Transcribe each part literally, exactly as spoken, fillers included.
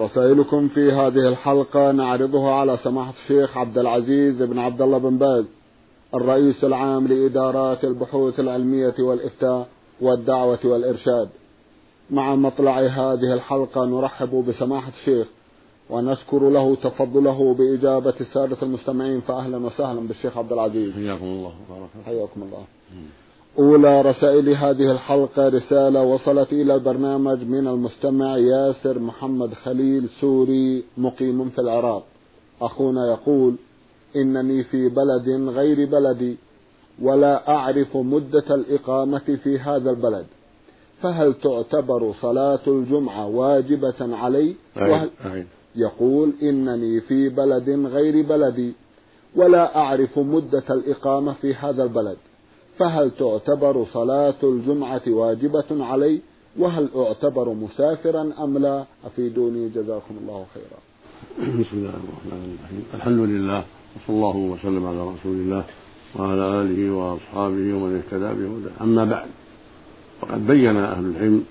رسائلكم في هذه الحلقة نعرضها على سماحة الشيخ عبدالعزيز بن عبدالله بن باز، الرئيس العام لإدارات البحوث العلمية والإفتاء والدعوة والإرشاد. مع مطلع هذه الحلقة نرحب بسماحة الشيخ ونشكر له تفضله بإجابة السادة المستمعين. فأهلا وسهلا بالشيخ عبدالعزيز، حياكم الله. حياكم الله. أولى رسائل هذه الحلقة رسالة وصلت إلى البرنامج من المستمع ياسر محمد خليل، سوري مقيم في العراق. أخونا يقول: إنني في بلد غير بلدي ولا أعرف مدة الإقامة في هذا البلد، فهل تعتبر صلاة الجمعة واجبة علي؟ وهل... يقول: إنني في بلد غير بلدي ولا أعرف مدة الإقامة في هذا البلد، فهل تعتبر صلاة الجمعة واجبة علي؟ وهل أعتبر مسافرا أم لا؟ أفيدوني جزاكم الله خيرا. بسم الله الرحمن الرحيم. الحمد لله، وصلى الله وسلم على رسول الله وعلى آله وأصحابه ومن اهتدى بهداه. أما بعد، فقد بين أهل العلم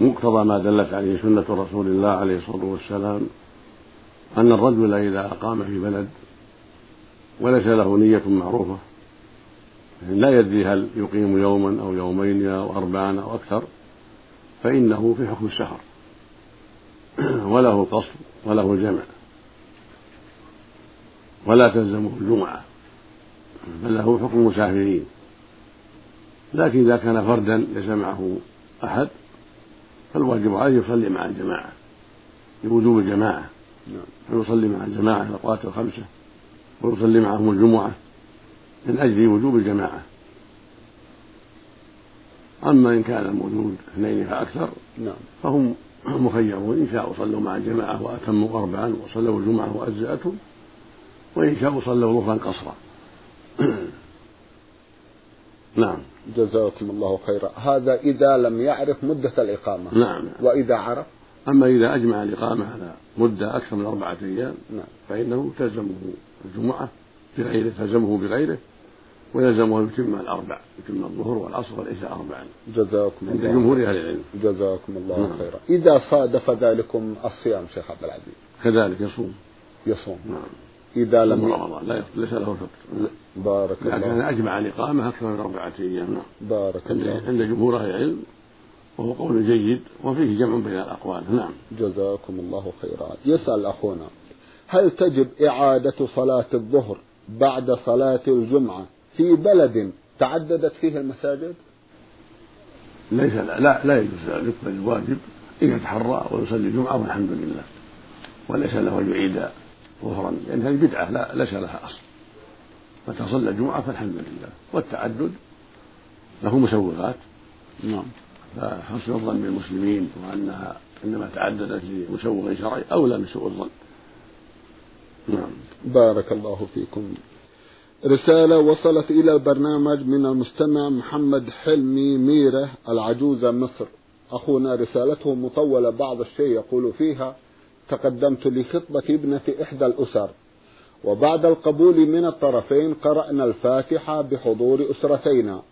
مقتضى ما دلت عليه سنة رسول الله عليه الصلاة والسلام أن الرجل إذا أقام في بلد وليس له نية معروفة، لا يدري هل يقيم يوما أو يومين أو أربعا أو أكثر، فإنه في حكم السفر، وله القصر وله الجمع، ولا تلزمه الجمعة، بل له حكم المسافرين. لكن إذا كان فردا ليس معه أحد فالواجب عليه يصلي مع الجماعة لوجوب الجماعة، فيصلي مع الجماعة الأوقات الخمسة، ويصلي معهم الجمعة من أجل وجوب الجماعة. أما إن كان الموجود اثنين فأكثر فهم مخيرون، إن شاءوا صلوا مع الجماعة وأتموا أربعا وصلوا الجمعة وأجزأتهم، وإن شاءوا صلوا ظهرا قصرا. نعم، جزاكم الله خيرا. هذا إذا لم يعرف مدة الإقامة. نعم. وإذا عرف. أما إذا أجمع الإقامة على مدة أكثر من أربعة أيام فإنه تلزمه الجمعة بغيره، تلزمه بغيره، ويلزمه أن يتم الأربع، يتم الظهر والعصر والعشاء أربعا. جزاكم الله. جمهور أهل العلم. جزاكم الله نعم. خيرا. إذا صادف ذلكم الصيام شيخ عبد العزيز. كذلك يصوم. يصوم. نعم. إذا لم رمضان لا ليس له فطر. بارك الله. لكن أجمع الإقامة أكثر من أربعة أيام. نعم. بارك الله. عند جمهور أهل العلم. وهو قول جيد وفيه جمع بين الأقوال. نعم، جزاكم الله خيرا. يسأل أخونا: هل تجب إعادة صلاة الظهر بعد صلاة الجمعة في بلد تعددت فيه المساجد؟ ليس لا لا, لا يجوز ذلك، بل الواجب أن يتحرى ويصلي الجمعة والحمد لله، وليس له أن يعيد ظهرا، لأن هذه بدعة لا ليس لها أصل. فتصلى الجمعة فالحمد لله، والتعدد له مسوغات. نعم. فحسن الظن بالمسلمين وأنها إنما تعددت لمسوغ شرعي أولى من سوء الظن. نعم. بارك الله فيكم. رسالة وصلت إلى البرنامج من المستمع محمد حلمي ميره، العجوزة، مصر. أخونا رسالته مطولة بعض الشيء، يقول فيها: تقدمت لخطبة ابنة إحدى الأسر، وبعد القبول من الطرفين قرأنا الفاتحة بحضور أسرتينا.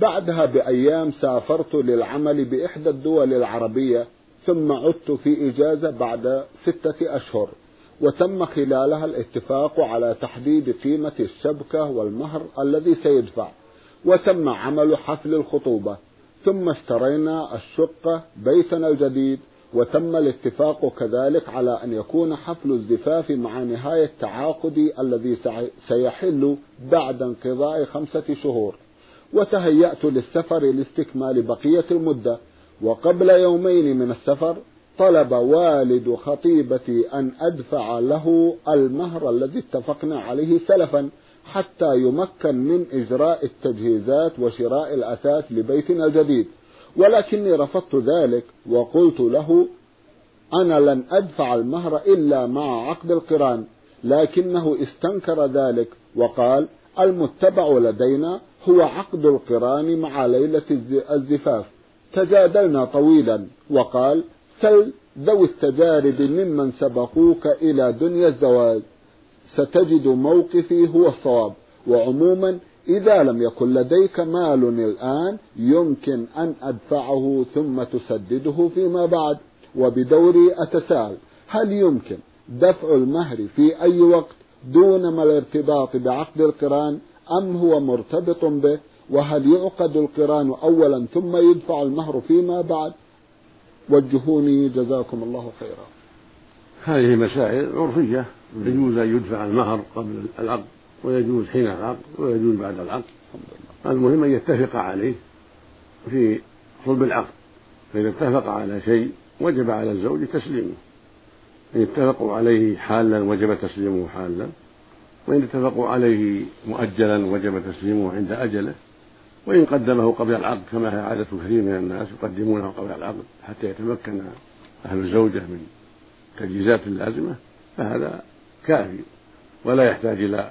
بعدها بأيام سافرت للعمل بإحدى الدول العربية، ثم عدت في إجازة بعد ستة أشهر، وتم خلالها الاتفاق على تحديد قيمة الشبكة والمهر الذي سيدفع، وتم عمل حفل الخطوبة، ثم اشترينا الشقة بيتنا الجديد، وتم الاتفاق كذلك على أن يكون حفل الزفاف مع نهاية تعاقدي الذي سيحل بعد انقضاء خمسة شهور، وتهيأت للسفر لاستكمال بقية المدة. وقبل يومين من السفر طلب والد خطيبتي أن أدفع له المهر الذي اتفقنا عليه سلفا حتى يمكن من إجراء التجهيزات وشراء الأثاث لبيتنا الجديد، ولكني رفضت ذلك وقلت له أنا لن أدفع المهر إلا مع عقد القران، لكنه استنكر ذلك وقال المتبع لدينا هو عقد القران مع ليلة الزفاف. تجادلنا طويلا وقال سل ذوي التجارب ممن سبقوك إلى دنيا الزواج، ستجد موقفي هو الصواب. وعموما إذا لم يكن لديك مال الآن يمكن أن أدفعه ثم تسدده فيما بعد. وبدوري أتساءل هل يمكن دفع المهر في أي وقت دون ما الارتباط بعقد القران أم هو مرتبط به؟ وهل يعقد القران أولا ثم يدفع المهر فيما بعد؟ وجهوني جزاكم الله خيرا. هذه مسائل عرفية، يجوز أن يدفع المهر قبل العقد ويجوز حين العقد ويجوز بعد العقد، المهم أن يتفق عليه في صلب العقد، فإذا اتفق على شيء وجب على الزوج تسليمه، إن اتفقوا عليه حالا وجب تسليمه حالا، وإن اتفقوا عليه مؤجلا وجب تسليمه عند أجله، وإن قدمه قبل العقد كما هي عادة كثير من الناس يقدمونه قبل العقد حتى يتمكن أهل الزوجة من تجهيزات اللازمة، فهذا كافي ولا يحتاج إلى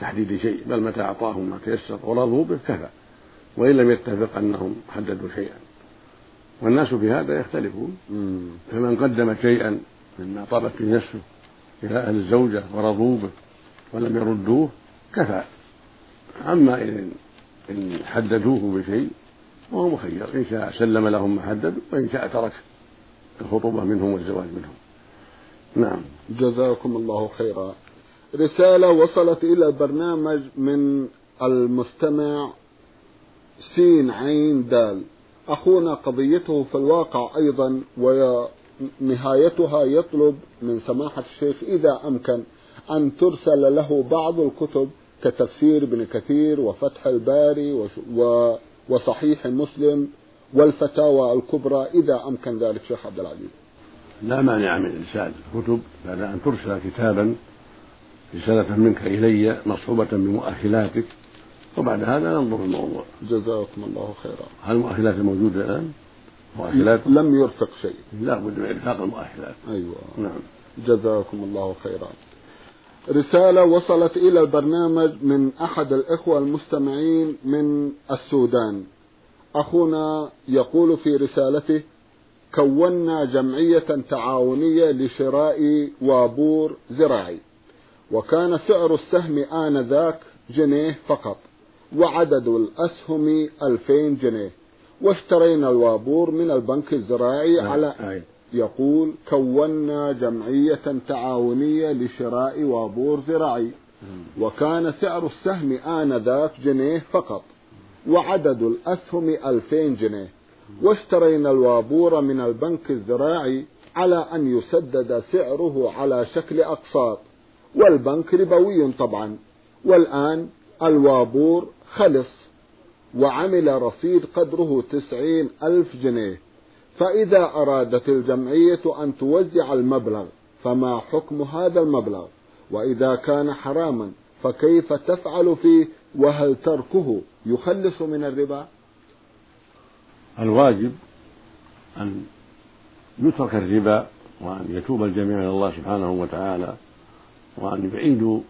تحديد شيء، بل متى أعطاهم ما تيسر ورضوا به كفى، وإن لم يتفق أنهم حددوا شيئا. والناس في هذا يختلفون، فمن قدم شيئا مما طابت في نفسه إلى أهل الزوجة ورضوا به ولم يردوه كفى، أما إن, إن حددوه بشيء وهو مخير، إن شاء سلم لهم ما حددوا وإن شاء ترك الخطوبة منهم والزواج منهم. نعم جزاكم الله خيرا. رسالة وصلت إلى البرنامج من المستمع سين عين دال، أخونا قضيته في الواقع أيضا ونهايتها يطلب من سماحة الشيخ إذا أمكن أن ترسل له بعض الكتب كتفسير ابن كثير وفتح الباري وصحيح مسلم والفتاوى الكبرى إذا أمكن ذلك. شيخ عبد العزيز لا مانع من إرسال الكتب بعد أن ترسل كتابا رسالة منك إلي مصحوبة بمؤهلاتك، وبعد هذا ننظر الموضوع. جزاكم الله خيرا. هل المؤهلات موجودة الآن؟ مؤهلات لم يرفق شيء، لا بد من إرفاق المؤهلات. أيوة نعم جزاكم الله خيرا. رسالة وصلت إلى البرنامج من أحد الإخوة المستمعين من السودان، أخونا يقول في رسالته كونا جمعية تعاونية لشراء وابور زراعي، وكان سعر السهم آنذاك جنيه فقط وعدد الأسهم ألفين جنيه، واشترينا الوابور من البنك الزراعي آه على آه. يقول كونا جمعية تعاونية لشراء وابور زراعي وكان سعر السهم آنذاك جنيه فقط وعدد الأسهم ألفين جنيه، واشترينا الوابور من البنك الزراعي على أن يسدد سعره على شكل أقساط والبنك ربوي طبعا، والآن الوابور خلص وعمل رصيد قدره تسعين ألف جنيه، فإذا أرادت الجمعية أن توزع المبلغ فما حكم هذا المبلغ؟ وإذا كان حراما فكيف تفعل فيه؟ وهل تركه يخلص من الربا؟ الواجب أن يترك الربا وأن يتوب الجميع إلى الله سبحانه وتعالى، وأن يبعدوا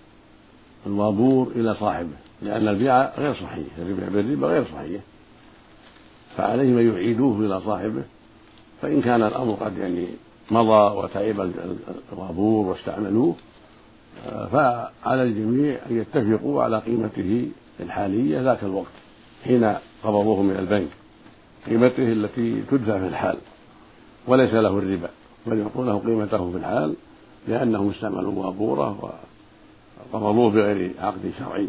الوابور إلى صاحبه، لأن البيع غير صحيح، الربا بالربا غير صحيح، فعليهم أن يعيدوه إلى صاحبه. فإن كان الأمر قد يعني مضى وتعب الوابور واستعملوه فعلى الجميع أن يتفقوا على قيمته الحالية ذاك الوقت حين قبضوه من البنك، قيمته التي تدفع في الحال وليس له الربا، بل يعطونه قيمته في الحال لأنهم استعملوا وابوره وقبضوه بغير عقد شرعي،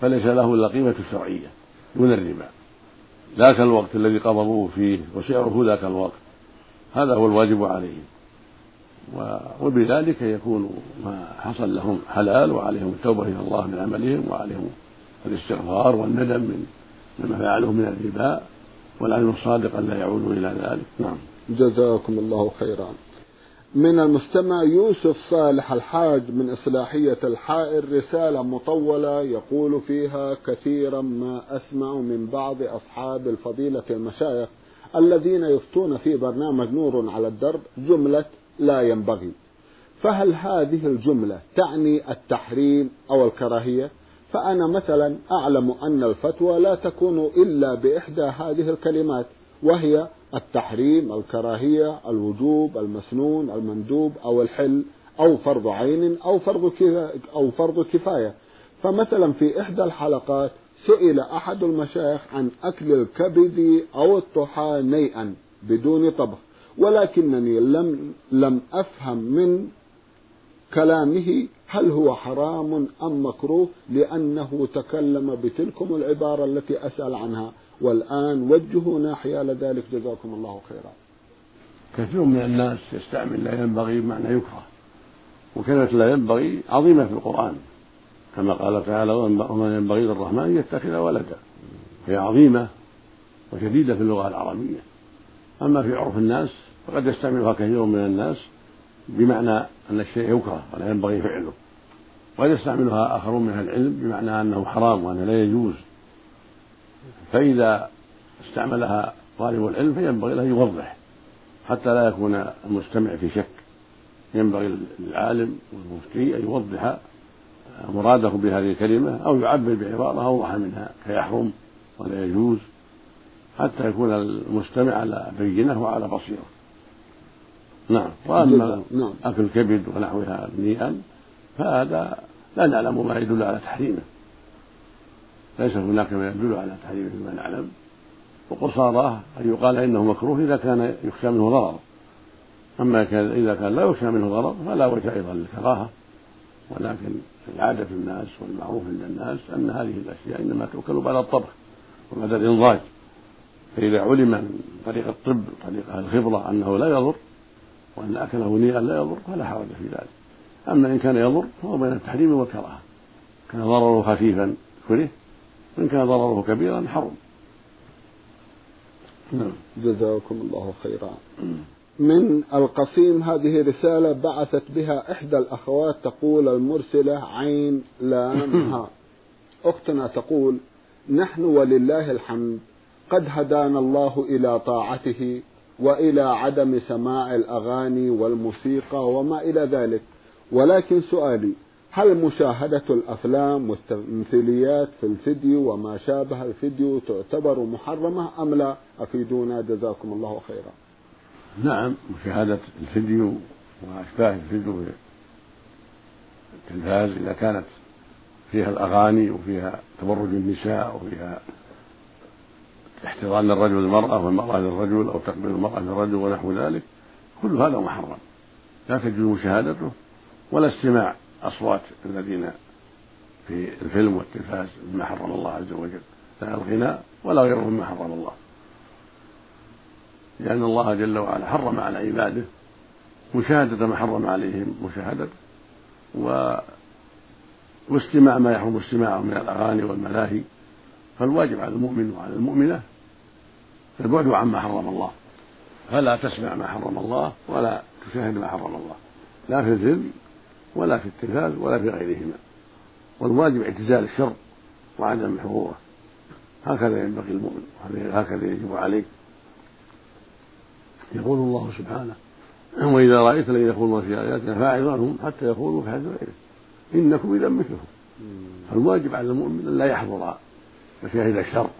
فليس له إلا قيمة الشرعية دون الربا ذاك الوقت الذي قبضوه فيه وسعره ذاك الوقت، هذا هو الواجب عليهم، وبذلك يكون ما حصل لهم حلال وعليهم التوبة إلى الله من عملهم وعليهم الاستغفار والندم من لما فعلهم من الربا والعلم الصادق أن لا يعودوا إلى ذلك. نعم جزاكم الله خيرا. من المستمع يوسف صالح الحاج من إصلاحية الحائر رسالة مطولة يقول فيها كثيرا ما أسمع من بعض أصحاب الفضيلة المشايخ الذين يفتون في برنامج نور على الدرب جملة لا ينبغي، فهل هذه الجملة تعني التحريم أو الكراهية؟ فأنا مثلا أعلم أن الفتوى لا تكون إلا بإحدى هذه الكلمات، وهي التحريم، الكراهية، الوجوب، المسنون، المندوب أو الحل أو فرض عين أو فرض أو فرض كفاية. فمثلا في إحدى الحلقات سئل أحد المشايخ عن أكل الكبد أو الطحى نيئا بدون طبخ، ولكنني لم لم أفهم من كلامه هل هو حرام أم مكروه، لأنه تكلم بتلكم العبارة التي أسأل عنها، والآن وجهونا حيال ذلك جزاكم الله خيرا. كثير من الناس يستعمل لا ينبغي معنى يكره، وكلمة لا ينبغي عظيمة في القرآن كما قال تعالى وما ينبغي للرحمن يتخذ ولدا، هي عظيمة وشديدة في اللغة العربية. أما في عرف الناس فقد يستعملها كثير من الناس بمعنى أن الشيء يكره ولا ينبغي فعله، ويستعملها آخرون من أهل العلم بمعنى أنه حرام وأنه لا يجوز. فإذا استعملها طالب العلم فينبغي له يوضح حتى لا يكون المستمع في شك، ينبغي للعالم والمفتي أن يوضح مراده بهذه الكلمة أو يعبر بعبارة أوضح منها فيحرم ولا يجوز، حتى يكون المستمع على بينه وعلى بصيره. نعم. وأما أكل كبد ونحوها نيئا فهذا لا نعلم ما يدل على تحريمه، ليس هناك ما يدل على تحريمه فيما نعلم، وقصاره أن يقال إنه مكروه إذا كان يخشى منه ضرر، أما إذا كان لا يخشى منه ضرر فلا وجه أيضا للكراهة. ولكن العادة في الناس والمعروف عند الناس أن هذه الأشياء إنما تؤكل بعد الطبخ وبعد الإنضاج، فإذا علم من طريق الطب طريق الخبرة أنه لا يضر وأن أكله نيئا لا يضر فلا حرج في ذلك. أما إن كان يضر فهو بين التحريم والكراهة، كان ضرره خفيفا كره، وإن كان ضرره كبيرا حرم. جزاكم الله خيرا. من القصيم هذه رسالة بعثت بها إحدى الأخوات، تقول المرسلة عين لام ها: أختنا تقول نحن ولله الحمد قد هدانا الله إلى طاعته وإلى عدم سماع الأغاني والموسيقى وما إلى ذلك، ولكن سؤالي هل مشاهدة الأفلام والتمثيليات في الفيديو وما شابه الفيديو تعتبر محرمة أم لا؟ أفيدونا جزاكم الله خيرا. نعم، مشاهدة الفيديو وأشباه الفيديو في التلفاز إذا كانت فيها الأغاني وفيها تبرج النساء وفيها احتضان الرجل للمرأة والمرأة للرجل أو تقبيل المرأة للرجل ونحو ذلك، كل هذا محرم، لا تجوز مشاهدته ولا استماع أصوات الذين في الفيلم والتلفاز مما حرم الله عز وجل، لا الغناء ولا غيره مما حرم الله، لأن الله جل وعلا حرم على عباده مشاهدة ما حرم عليهم مشاهدة و... واستماع ما يحرم استماعه من الأغاني والملاهي. فالواجب على المؤمن وعلى المؤمنة البعد عما حرم الله، فلا تسمع ما حرم الله ولا تشاهد ما حرم الله، لا في الفيلم ولا في التلفاز ولا في غيرهما، والواجب اعتزال الشر وعدم حضوره. هكذا ينبغي المؤمن، هكذا يجب عليه. يقول الله سبحانه وإذا رأيت الذين يقولون في آياتنا فأعرض عنهم حتى يقولوا في حديث غيره إنكم إذا مثلهم. فالواجب على المؤمن أن لا يحضر مشاهد الشر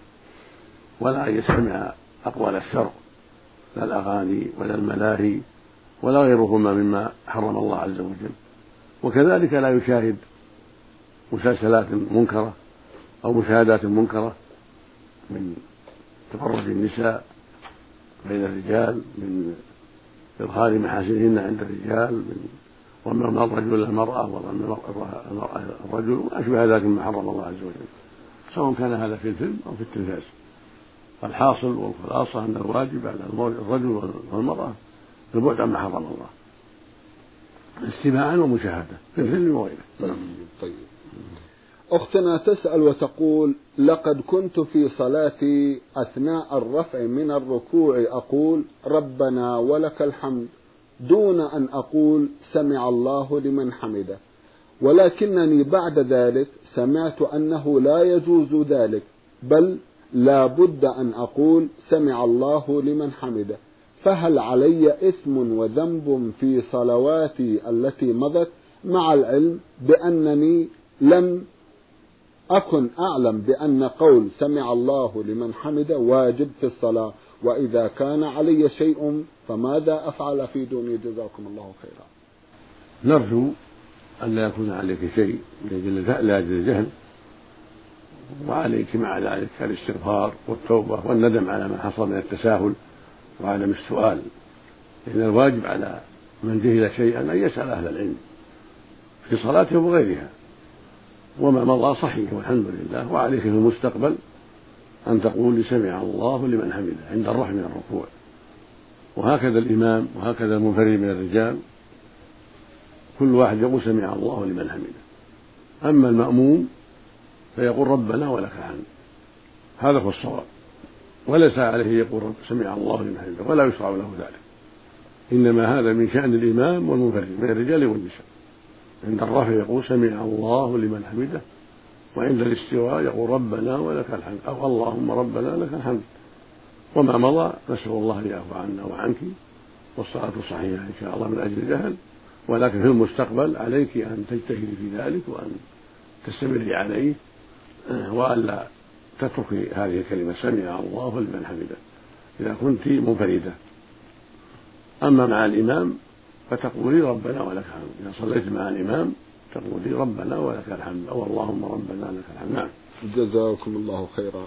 ولا أن يسمع أقوال الشر، لا الأغاني ولا الملاهي ولا غيرهما مما حرم الله عز وجل، وكذلك لا يشاهد مسلسلات منكرة أو مشاهدات منكرة من تفرج النساء بين الرجال، من إظهار محاسنهن عند الرجال، من ضم الرجل للمرأة وضم المرأة الرجل وأشبه ذلك مما حرم الله عز وجل، سواء كان هذا في الفيلم أو في التلفاز. فالحاصل والخلاصة أن الواجب على الرجل والمرأة البعد عما حرم الله استماعا ومشاهدة في الفيلم وغيره. طيب. أختنا تسأل وتقول لقد كنت في صلاتي أثناء الرفع من الركوع أقول ربنا ولك الحمد دون أن أقول سمع الله لمن حمده، ولكنني بعد ذلك سمعت أنه لا يجوز ذلك، بل لا بد أن أقول سمع الله لمن حمده، فهل علي إثم وذنب في صلواتي التي مضت، مع العلم بأنني لم أكن أعلم بأن قول سمع الله لمن حمده واجب في الصلاة، وإذا كان علي شيء فماذا أفعل في دوني؟ جزاكم الله خيرا. نرجو أن لا يكون عليك شيء لا أجل جهل، وعليك مع ذلك الاستغفار والتوبة والندم على ما حصل من التساهل وعدم السؤال، لأن الواجب على من جهل شيئا أن يسأل أهل العلم في صلاته وغيرها. وما مضى صحيح والحمد لله. وعليك في المستقبل أن تقول سمع الله لمن حمده عند الرحم من الركوع، وهكذا الإمام وهكذا المنفرد من الرجال، كل واحد يقول سمع الله لمن حمده. أما المأموم فيقول ربنا ولك الحمد، هذا هو الصواب، وليس عليه يقول سمع الله لمن حمده ولا يشرع له ذلك، إنما هذا من شأن الإمام والمنفرد من الرجال والنساء. عند الرفع يقول سمع الله لمن حمده، وعند الاستواء يقول ربنا ولك الحمد أو اللهم ربنا لك الحمد. وما مضى نسأل الله أن يعفو عنا وعنك، والصلاة صحيحة إن شاء الله من أجل الجهل، ولكن في المستقبل عليك أن تجتهدي في ذلك وأن تستمري عليه، وألا تتركي هذه الكلمة سمع الله لمن حمده إذا كنت منفردة. أما مع الإمام فتقولي ربنا ولك الحمد، إذا صليت مع الإمام تقولي ربنا ولك الحمد أو اللهم ربنا لك الحمد. نعم. جزاكم الله خيرا.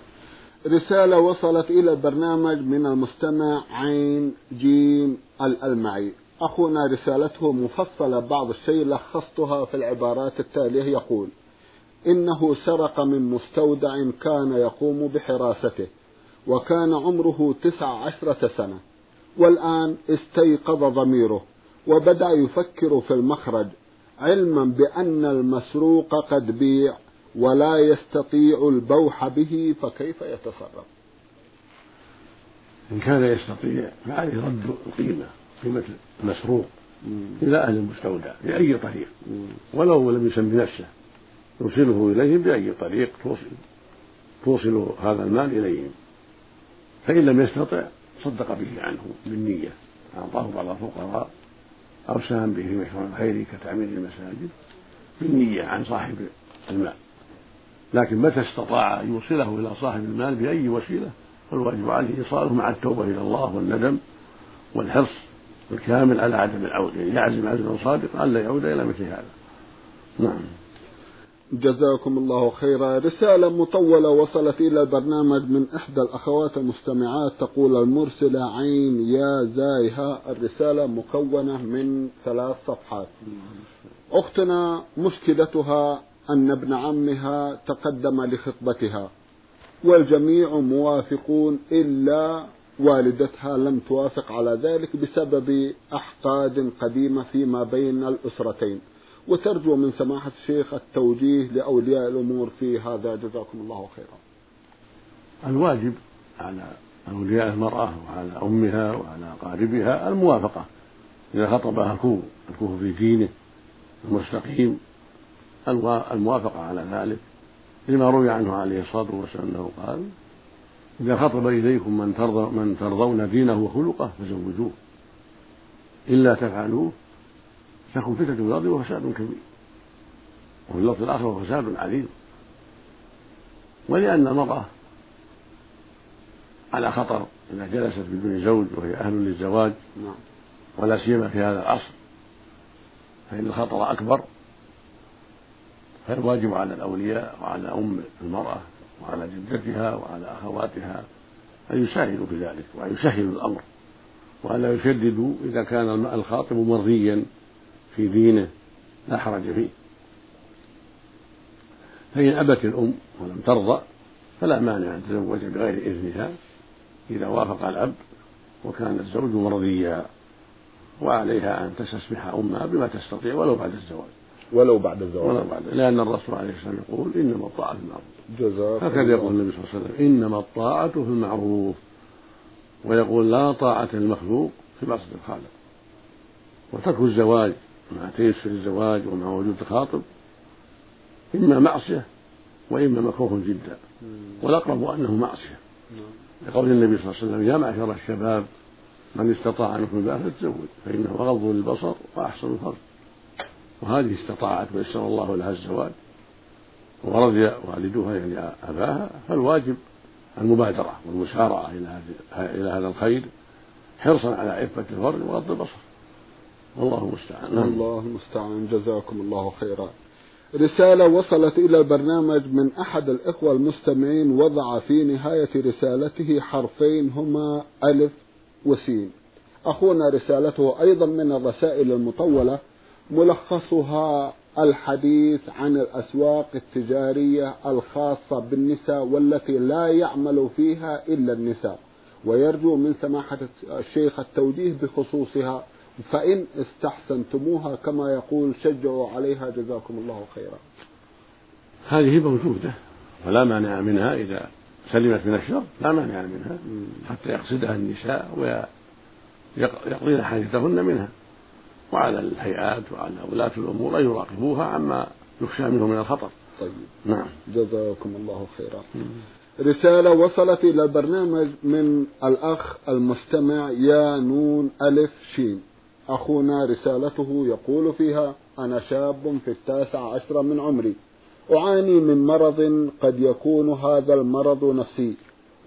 رسالة وصلت إلى البرنامج من المستمع عين جيم الألمعي، أخونا رسالته مفصلة بعض الشيء، لخصتها في العبارات التالية. يقول إنه سرق من مستودع كان يقوم بحراسته، وكان عمره تسع عشرة سنة، والآن استيقظ ضميره وبدأ يفكر في المخرج، علما بأن المسروق قد بيع ولا يستطيع البوح به، فكيف يتصرف؟ إن كان يستطيع فعليه رد القيمة، قيمة المسروق إلى أهل المستودع بأي طريق، ولو لم يسم بنفسه يوصله إليهم بأي طريق توصل توصل هذا المال إليهم. فإن لم يستطع صدق به عنه بالنية، أعطاه بعض الفقراء أو ساهم به في مشروع خيري كتعمير المساجد بالنية عن صاحب المال. لكن متى استطاع يوصله إلى صاحب المال بأي وسيلة فالواجب عليه إيصاله مع التوبة إلى الله والندم والحرص الكامل على عدم العودة، يعني يعزم عزما صادقا ألا يعود إلى مثل هذا. نعم. جزاكم الله خيرا. رسالة مطولة وصلت إلى البرنامج من إحدى الأخوات المستمعات، تقول المرسلة عين يا زايها، الرسالة مكونة من ثلاث صفحات. أختنا مشكلتها أن ابن عمها تقدم لخطبتها، والجميع موافقون إلا والدتها لم توافق على ذلك بسبب أحقاد قديمة فيما بين الأسرتين، وترجو من سماحة الشيخ التوجيه لأولياء الأمور في هذا، جزاكم الله خيرا. الواجب على أولياء المرأة وعلى أمها وعلى أقاربها الموافقة، إذا خطبها أخوه أخوه في دينه المستقيم الموافقة على ذلك، لما روي عنه عليه الصلاة والسلام قال إذا خطب إليكم من ترضى من ترضون دينه وخلقه فزوجوه، إلا تفعلوه تكون فتنة في الأرض وفساد كبير، وفي اللفظ الآخر وفساد عليم. ولأن المرأة على خطر إذا جلست بدون زوج وهي أهل للزواج، ولا سيما في هذا العصر فإن الخطر أكبر، فالواجب على الأولياء وعلى أم المرأة وعلى جدتها وعلى أخواتها أن يسهلوا بذلك وأن يسهلوا الأمر، وألا يشددوا إذا كان الخاطب مرضيا في دينه لا حرج فيه. فإن أبت الأم ولم ترضى فلا مانع أن تزوج بغير إذنها إذا وافق الأب وكان الزوج مرضيا، وعليها أن تستسمح أمها بما تستطيع ولو بعد الزواج ولو بعد الزواج ولو بعد. لأن الرسول عليه الصلاة والسلام يقول إنما الطاعة في المعروف، هكذا يقول النبي صلى الله عليه وسلم إنما الطاعة في المعروف، ويقول لا طاعة المخلوق في معصية الخالق. وترك الزواج مع تيسر الزواج ومع وجود الخاطب إما معصية وإما مكروه جدا، والأقرب أنه معصية، لقول النبي صلى الله عليه وسلم: يا معشر الشباب من استطاع منكم الباء فليتزوج فإنه أغض للبصر وأحسن الفرج. وهذه استطاعت ويسر الله لها الزواج ورضي والدها يعني أباها، فالواجب المبادرة والمسارعة إلى هذا الخير حرصا على عفة الفرج وغض البصر، والله المستعان. الله المستعان. جزاكم الله خيرا. رسالة وصلت إلى البرنامج من أحد الإخوة المستمعين وضع في نهاية رسالته حرفين هما ألف وسين. أخونا رسالته أيضا من الرسائل المطولة ملخصها: الحديث عن الأسواق التجارية الخاصة بالنساء والتي لا يعمل فيها إلا النساء، ويرجو من سماحة الشيخ التوجيه بخصوصها، فإن استحسنتموها كما يقول شجعوا عليها، جزاكم الله خيرا. هذه موجودة ولا مانع منها إذا سلمت من الشر، لا مانع منها حتى يقصدها النساء ويقضين حاجتهن منها، وعلى الهيئات وعلى ولاة الأمور أن يراقبوها عما يخشى منه من الخطر. طيب، نعم، جزاكم الله خيرا. رسالة وصلت إلى البرنامج من الأخ المستمع يا نون ألف شين. أخونا رسالته يقول فيها: أنا شاب في التاسع عشر من عمري، أعاني من مرض قد يكون هذا المرض نفسي،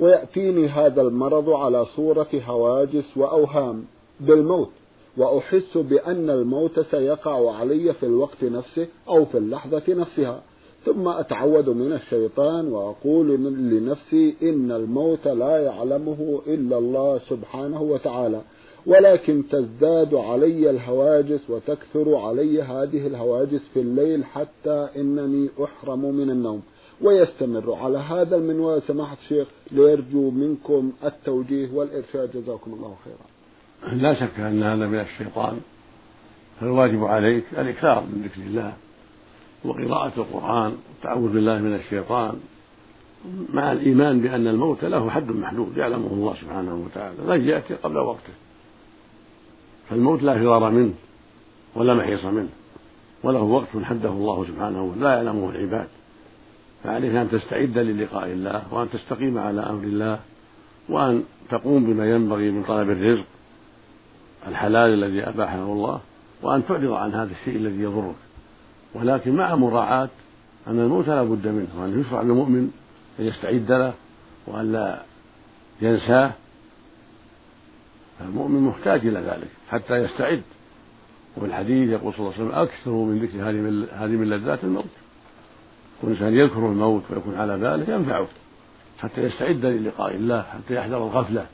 ويأتيني هذا المرض على صورة هواجس وأوهام بالموت، وأحس بأن الموت سيقع علي في الوقت نفسه أو في اللحظة نفسها، ثم أتعوذ من الشيطان وأقول لنفسي إن الموت لا يعلمه إلا الله سبحانه وتعالى، ولكن تزداد علي الهواجس وتكثر علي هذه الهواجس في الليل حتى إنني أحرم من النوم، ويستمر على هذا المنوال. سماحة الشيخ ليرجو منكم التوجيه والإرشاد، جزاكم الله خيرا. لا شك أن هذا من الشيطان، فالواجب عليك الإكثار من ذكر الله وقراءة القرآن والتعوذ بالله من الشيطان، مع الإيمان بأن الموت له حد محدود يعلمه الله سبحانه وتعالى، لا يأتي قبل وقته، فالموت لا فرار منه ولا محيص منه، وله وقت حده الله سبحانه وتعالى لا يعلمه العباد، فعليك أن تستعد للقاء الله، وأن تستقيم على أمر الله، وأن تقوم بما ينبغي من طلب الرزق الحلال الذي أباحه الله، وأن تعرض عن هذا الشيء الذي يضرك، ولكن مع مراعاة أن الموت لا بد منه، وأن يشرع للمؤمن أن يستعد له وأن لا ينساه، المؤمن محتاج إلى ذلك حتى يستعد. والحديث يقول صلى الله عليه وسلم: أكثروا من ذكر هذه من لذات الموت، كل إنسان يذكر الموت ويكون على باله ينفعه حتى يستعد للقاء الله، حتى يحذر الغفلة،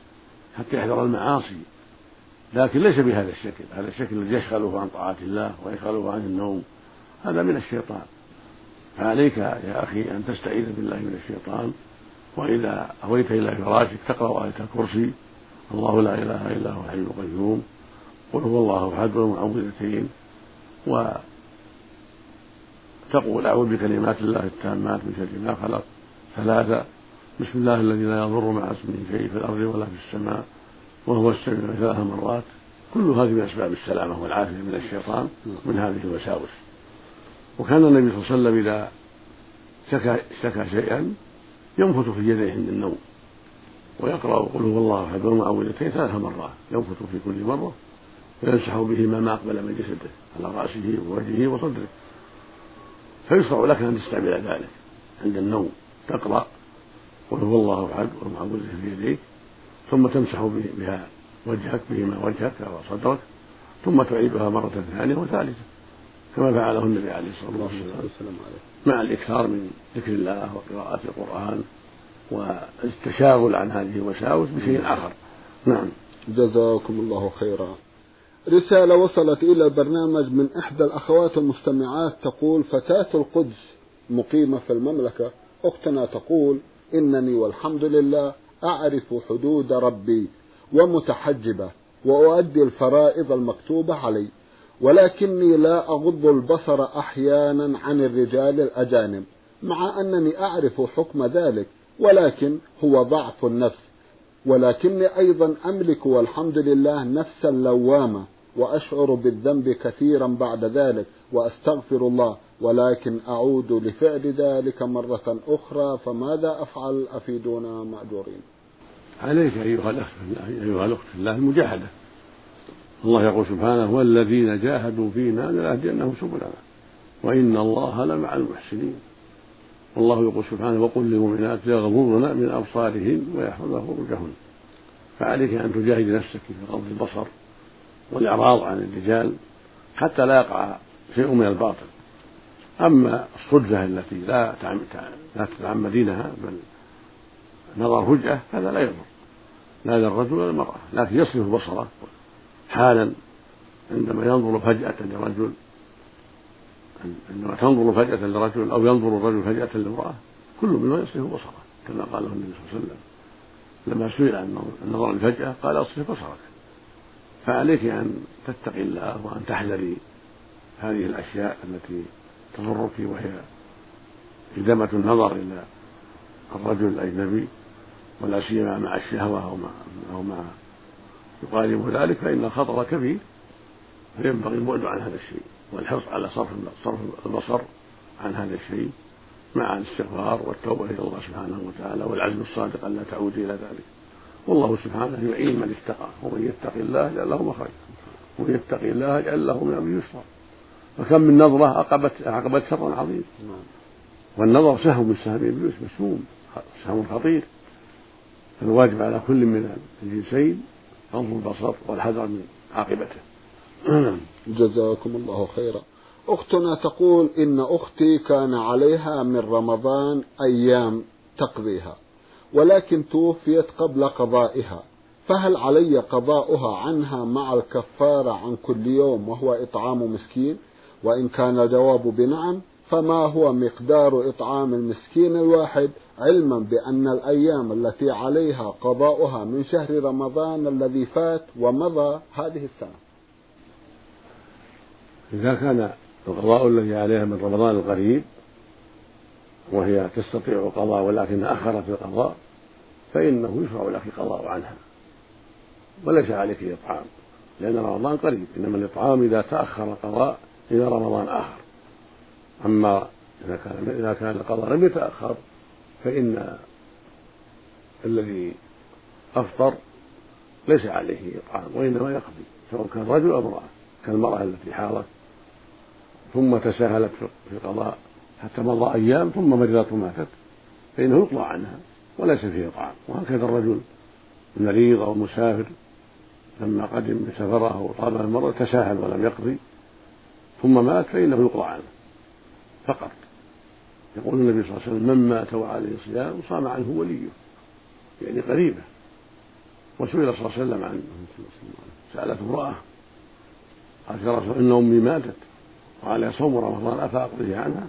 حتى يحذر المعاصي، لكن ليس بهذا الشكل، هذا الشكل الذي يشغله عن طاعة الله ويشغله عن النوم، هذا من الشيطان. فعليك يا أخي أن تستعيذ بالله من الشيطان، وإذا أويت إلى فراشك تقرأ آية الكرسي: الله لا إله إلا هو الحي القيوم، قل هو الله أحد، والمعوذتين، وتقول: أعوذ بكلمات الله التامات من شر ما خلق، ثلاثة: بسم الله الذي لا يضر مع اسمه شيء في الأرض ولا في السماء وهو السميع العليم، ثلاث مرات. كل هذه من أسباب السلامة والعافية من الشيطان من هذه الوساوس. وكان النبي صلى الله عليه وسلم إذا شكى, شكى شيئا ينفث في يديه عند النوم ويقرأ: قل هو الله أحد والمعوذتين ثلاث مرات، ينفث في كل مرة، ويمسح بهما ما أقبل من جسده على رأسه ووجهه وصدره. فيشرع لك أن تستعمل ذلك عند النوم، تقرأ: قل هو الله أحد والمعوذتين في يديك، ثم تمسح بها وجهك بهما وجهك وصدرك، ثم تعيدها مرة ثانية وثالثة، كما فعله النبي عليه الصلاة والسلام، مع الإكثار من ذكر الله وقراءة القرآن والتشاغل عن هذه الوساوس بشيء آخر. نعم، جزاكم الله خيرا. رسالة وصلت إلى البرنامج من إحدى الأخوات المستمعات تقول: فتاة القدس مقيمة في المملكة، أختنا تقول: إنني والحمد لله أعرف حدود ربي ومتحجبة وأؤدي الفرائض المكتوبة علي، ولكني لا أغض البصر أحيانا عن الرجال الأجانب، مع أنني أعرف حكم ذلك، ولكن هو ضعف النفس، ولكني أيضا أملك والحمد لله نفسا لوامة، وأشعر بالذنب كثيرا بعد ذلك وأستغفر الله، ولكن أعود لفعل ذلك مرة أخرى، فماذا أفعل؟ أفيدونا مأجورين. عليك أيها الأخ أيها الأخت في الله المجاهدة. الله يقول سبحانه: والذين جاهدوا فينا لنهدينهم سبلنا وإن الله لمع المحسنين. والله يقول سبحانه: وقل للمؤمنات يغضضن من أبصارهن ويحفظن فروجهن. فعليك أن تجاهد نفسك في غض البصر والإعراض عن الرجال حتى لا يقع شيء من الباطل. أما الصدفة التي لا تتعمدينها بل نظر فجأة هذا لا يضر لا للرجل ولا المرأة، لكن يصرف بصره حالا عندما ينظر فجأة لرجل عندما تنظر فجأة لرجل أو ينظر الرجل فجأة لامرأة، كل منه يصرف بصره كما قاله النبي صلى الله عليه وسلم لما سئل عن النظر الفجأة قال: أصرف بصرك. فعليك أن تتقي الله وأن تحذري هذه الأشياء التي تضرك، وهي إدامة النظر إلى الرجل الأجنبي ولا سيما مع الشهوة أو مع يقارب ذلك، فإن الخطر كبير، فينبغي البعد عن هذا الشيء والحرص على صرف البصر عن هذا الشيء مع الاستغفار والتوبة إلى الله سبحانه وتعالى والعزم الصادق ألا تعود إلى ذلك. والله سبحانه يعين من اتقى، ومن يتقي الله يجعل له مخرجا ومن يتقي الله يجعل له من أمره يسرا. فكم من نظرة عقبت عقبت شرا عظيما، والنظر سهم من سهام إبليس، مسموم سهم خطير. فالواجب على كل من الجنسين غض البصر والحذر من عاقبته. جزاكم الله خيرا. أختنا تقول: إن أختي كان عليها من رمضان أيام تقضيها ولكن توفيت قبل قضائها، فهل علي قضاؤها عنها مع الكفارة عن كل يوم وهو إطعام مسكين؟ وإن كان الجواب بنعم، فما هو مقدار إطعام المسكين الواحد، علما بأن الأيام التي عليها قضاؤها من شهر رمضان الذي فات ومضى هذه السنة؟ إذا كان القضاء الذي عليها من رمضان القريب وهي تستطيع القضاء ولكن أخرت القضاء، فإنه يشرع لك القضاء عنها وليس عليك إطعام، لأن رمضان قريب. إنما الإطعام إذا تأخر القضاء إلى رمضان آخر. أما إذا كان إذا كان القضاء لم يتأخر، فإن الذي أفطر ليس عليه إطعام وإنما يقضي، سواء كان رجل أو امرأة، كالمرأة التي حاضت ثم تساهلت في القضاء حتى مضى أيام ثم مرضت وماتت، فإنه يقضى عنها وليس فيه إطعام. وهكذا الرجل المريض أو مسافر لما قدم بسفره وطابه المرء تساهل ولم يقضي ثم مات، فإنه يقضى عنه فقط. يقول النبي صلى الله عليه وسلم: من مات وعليه صيام صام عنه وليه، يعني قريبه. وسئل صلى الله عليه وسلم عن سألت امرأة قالت: يا رسول الله، إن أمي ماتت وعلى صوم رمضان أفأقضيه عنها؟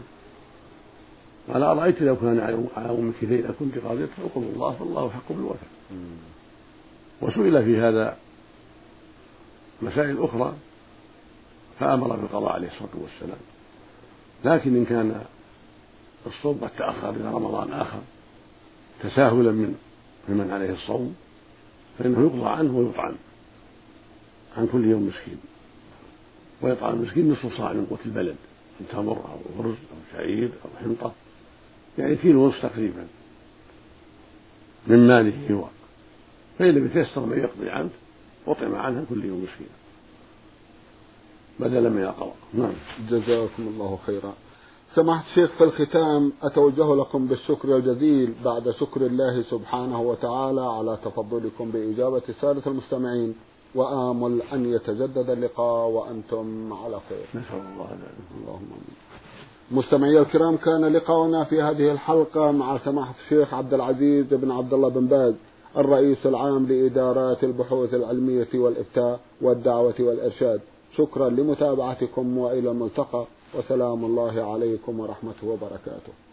قال: أرأيت لو كان على أمك ذيل كنت قاضية؟ فأقض الله فالله حق بالوفاء. وسئل في هذا مسائل أخرى فأمر بالقضاء عليه الصلاة والسلام. لكن إن كان الصوم قد تأخر إلى رمضان آخر تساهلا من ممن عليه الصوم، فإنه يقضى عنه ويطعم عن كل يوم مسكين، ويطعم مسكين نصف صاع من قوت البلد، من تمر أو أرز أو شعير أو حنطة، يعني كيلو ونصف تقريبا من ماله هو. فإن لم يتيسر من يقضي عنه وطعم عنها كل يوم مسكين بدلا من القضاء. نعم، جزاكم الله خيرا. سماحة الشيخ، في الختام أتوجه لكم بالشكر الجزيل بعد شكر الله سبحانه وتعالى على تفضلكم بإجابة سادة المستمعين، وآمل أن يتجدد اللقاء وأنتم على خير نسأل الله. اللهم آمين. مستمعي الكرام، كان لقاؤنا في هذه الحلقة مع سماحة الشيخ عبدالعزيز بن عبدالله بن باز، الرئيس العام لإدارات البحوث العلمية والإفتاء والدعوة والإرشاد. شكرا لمتابعتكم، وإلى الملتقى، وسلام الله عليكم ورحمته وبركاته.